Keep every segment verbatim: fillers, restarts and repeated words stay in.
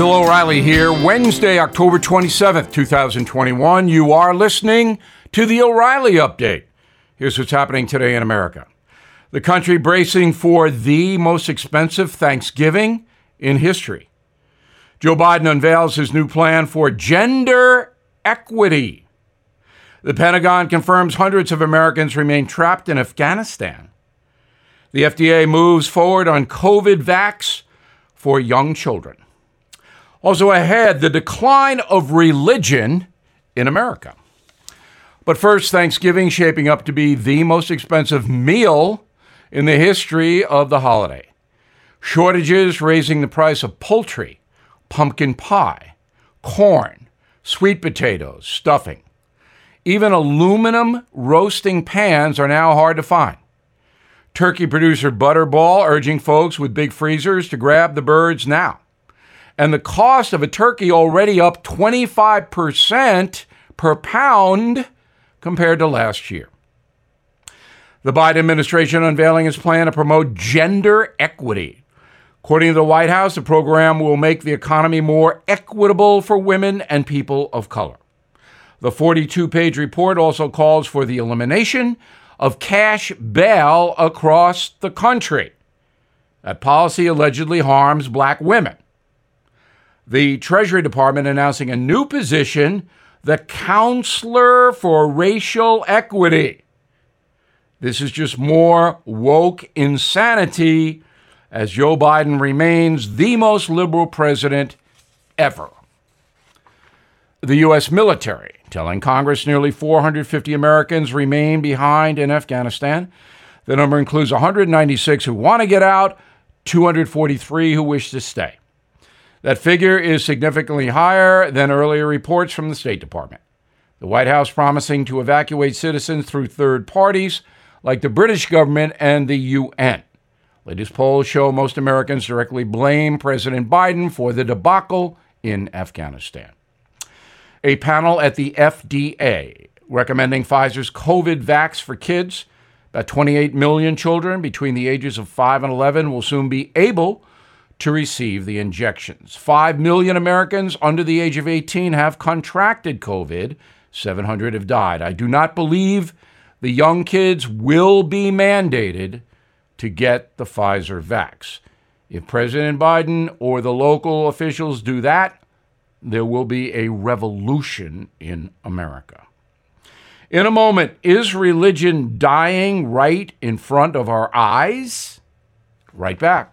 Bill O'Reilly here, Wednesday, October twenty-seventh, twenty twenty-one. You are listening to the O'Reilly Update. Here's what's happening today in America. The country bracing for the most expensive Thanksgiving in history. Joe Biden unveils his new plan for gender equity. The Pentagon confirms hundreds of Americans remain trapped in Afghanistan. The F D A moves forward on COVID vax for young children. Also ahead, the decline of religion in America. But first, Thanksgiving shaping up to be the most expensive meal in the history of the holiday. Shortages raising the price of poultry, pumpkin pie, corn, sweet potatoes, stuffing. Even aluminum roasting pans are now hard to find. Turkey producer Butterball urging folks with big freezers to grab the birds now. And the cost of a turkey already up twenty-five percent per pound compared to last year. The Biden administration unveiling its plan to promote gender equity. According to the White House, the program will make the economy more equitable for women and people of color. The forty-two page report also calls for the elimination of cash bail across the country. That policy allegedly harms black women. The Treasury Department announcing a new position, the Counselor for Racial Equity. This is just more woke insanity as Joe Biden remains the most liberal president ever. The U S military telling Congress nearly four hundred fifty Americans remain behind in Afghanistan. The number includes one hundred ninety-six who want to get out, two hundred forty-three who wish to stay. That figure is significantly higher than earlier reports from the State Department. The White House promising to evacuate citizens through third parties like the British government and the U N. Latest polls show most Americans directly blame President Biden for the debacle in Afghanistan. A panel at the F D A recommending Pfizer's COVID vax for kids. About twenty-eight million children between the ages of five and eleven will soon be able to receive the injections. five million Americans under the age of eighteen have contracted COVID. seven hundred have died. I do not believe the young kids will be mandated to get the Pfizer vax. If President Biden or the local officials do that, there will be a revolution in America. In a moment, is religion dying right in front of our eyes? Right back.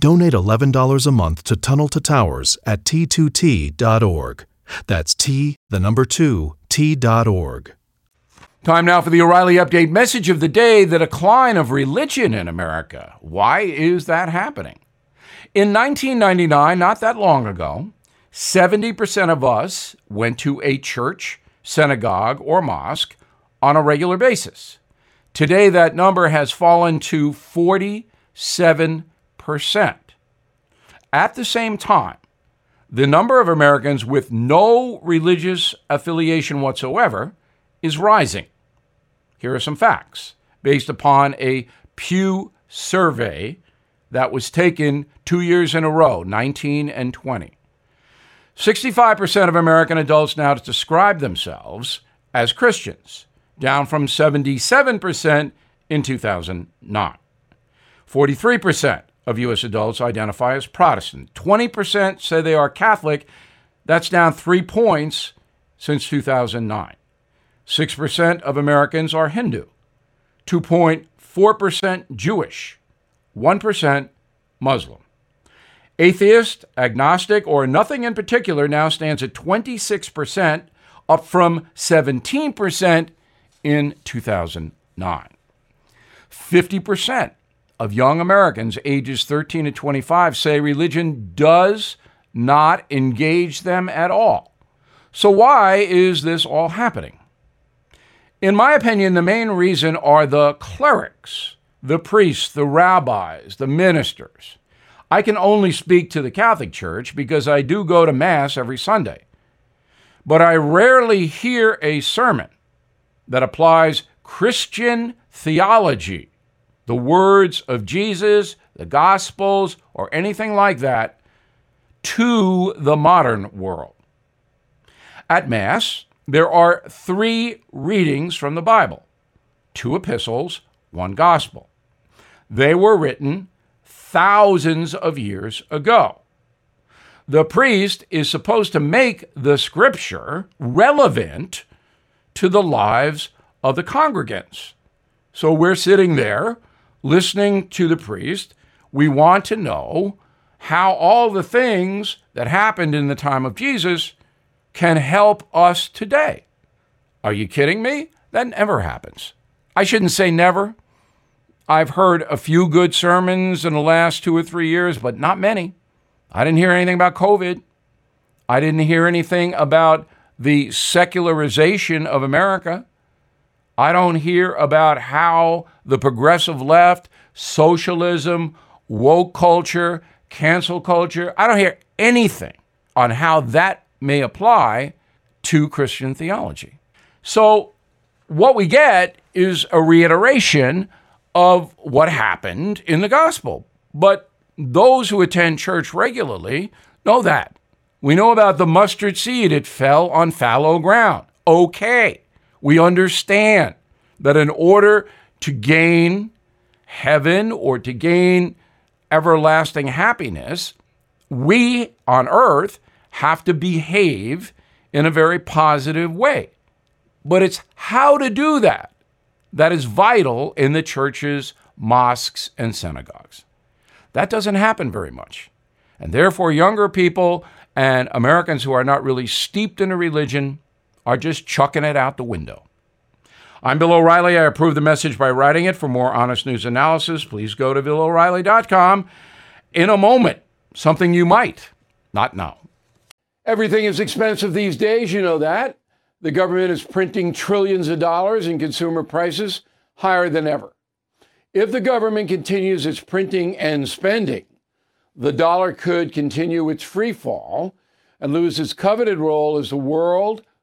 Donate eleven dollars a month to Tunnel to Towers at T two T dot org. That's T, the number two, T dot org. Time now for the O'Reilly Update message of the day, the decline of religion in America. Why is that happening? In nineteen ninety-nine, not that long ago, seventy percent of us went to a church, synagogue, or mosque on a regular basis. Today, that number has fallen to forty-seven percent. At the same time, the number of Americans with no religious affiliation whatsoever is rising. Here are some facts based upon a Pew survey that was taken two years in a row, nineteen and twenty. sixty-five percent of American adults now describe themselves as Christians, down from seventy-seven percent in two thousand nine. forty-three percent of U S adults identify as Protestant. twenty percent say they are Catholic. That's down three points since two thousand nine. six percent of Americans are Hindu. two point four percent Jewish, one percent Muslim. Atheist, agnostic, or nothing in particular now stands at twenty-six percent, up from seventeen percent in two thousand nine. fifty percent of young Americans ages thirteen to twenty-five say religion does not engage them at all. So why is this all happening? In my opinion, the main reason are the clerics, the priests, the rabbis, the ministers. I can only speak to the Catholic Church because I do go to Mass every Sunday. But I rarely hear a sermon that applies Christian theology, the words of Jesus, the Gospels, or anything like that, to the modern world. At Mass, there are three readings from the Bible, two epistles, one gospel. They were written thousands of years ago. The priest is supposed to make the scripture relevant to the lives of the congregants. So we're sitting there listening to the priest. We want to know how all the things that happened in the time of Jesus can help us today. Are you kidding me? That never happens. I shouldn't say never. I've heard a few good sermons in the last two or three years, but not many. I didn't hear anything about COVID. I didn't hear anything about the secularization of America. I don't hear about how the progressive left, socialism, woke culture, cancel culture, I don't hear anything on how that may apply to Christian theology. So what we get is a reiteration of what happened in the gospel. But those who attend church regularly know that. We know about the mustard seed. It fell on fallow ground. Okay. We understand that in order to gain heaven or to gain everlasting happiness, we on earth have to behave in a very positive way. But it's how to do that that is vital in the churches, mosques, and synagogues. That doesn't happen very much. And therefore, younger people and Americans who are not really steeped in a religion are just chucking it out the window. I'm Bill O'Reilly. I approve the message by writing it. For more honest news analysis, please go to Bill O'Reilly dot com. In a moment, something you might not know. Everything is expensive these days, you know that. The government is printing trillions of dollars and consumer prices higher than ever. If the government continues its printing and spending, the dollar could continue its free fall and lose its coveted role as the world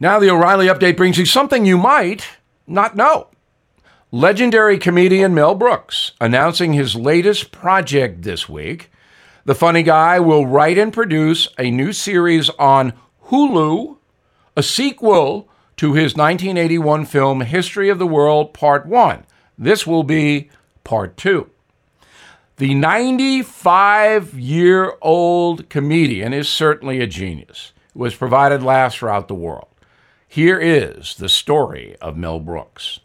Now the O'Reilly Update brings you something you might not know. Legendary comedian Mel Brooks announcing his latest project this week. The funny guy will write and produce a new series on Hulu, a sequel to his nineteen eighty-one film, History of the World Part One. This will be Part Two. The ninety-five-year-old comedian is certainly a genius. It was provided laughs throughout the world. Here is the story of Mel Brooks.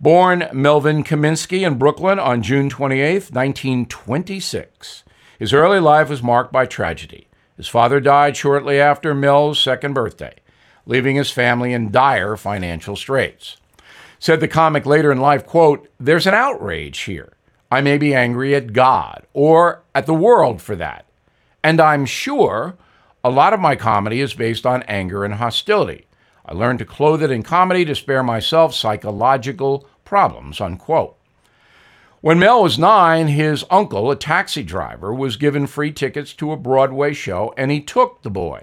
Born Melvin Kaminsky in Brooklyn on June twenty-eighth, nineteen twenty-six. His early life was marked by tragedy. His father died shortly after Mel's second birthday, leaving his family in dire financial straits. Said the comic later in life, quote, "There's an outrage here. I may be angry at God or at the world for that. And I'm sure a lot of my comedy is based on anger and hostility. I learned to clothe it in comedy to spare myself psychological problems, unquote. When Mel was nine, his uncle, a taxi driver, was given free tickets to a Broadway show, and he took the boy.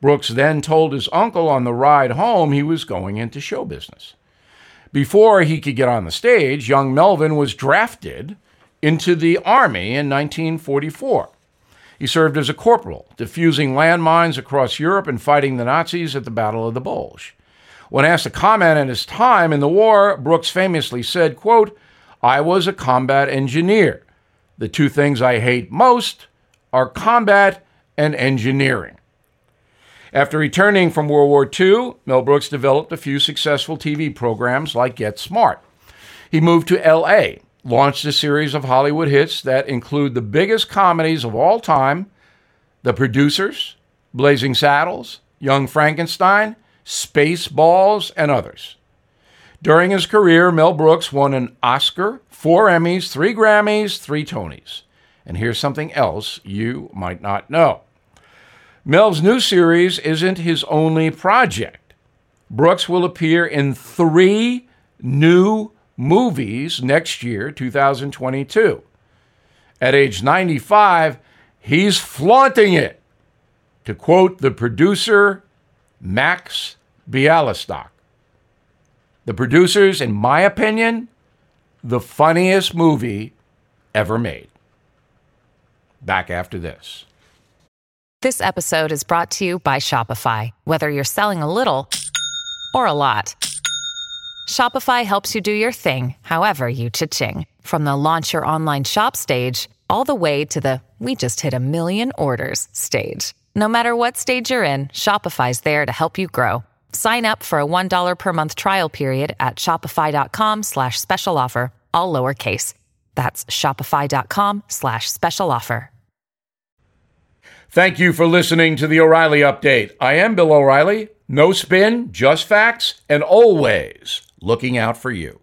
Brooks then told his uncle on the ride home he was going into show business. Before he could get on the stage, young Melvin was drafted into the Army in nineteen forty-four. He served as a corporal, defusing landmines across Europe and fighting the Nazis at the Battle of the Bulge. When asked to comment on his time in the war, Brooks famously said, quote, "I was a combat engineer. The two things I hate most are combat and engineering." After returning from World War Two, Mel Brooks developed a few successful T V programs like Get Smart. He moved to L A, launched a series of Hollywood hits that include the biggest comedies of all time, The Producers, Blazing Saddles, Young Frankenstein, Spaceballs, and others. During his career, Mel Brooks won an Oscar, four Emmys, three Grammys, three Tonys. And here's something else you might not know. Mel's new series isn't his only project. Brooks will appear in three new movies next year, two thousand twenty-two. At age ninety-five, he's flaunting it. To quote the producer, Max Bialystock, "The Producers, in my opinion, the funniest movie ever made." Back after this. This episode is brought to you by Shopify. Whether you're selling a little or a lot, Shopify helps you do your thing, however you cha-ching. From the launch your online shop stage, all the way to the we just hit a million orders stage. No matter what stage you're in, Shopify's there to help you grow. Sign up for a one dollar per month trial period at shopify.com slash special offer, all lowercase. That's shopify.com slash special offer. Thank you for listening to the O'Reilly Update. I am Bill O'Reilly. No spin, just facts, and always looking out for you.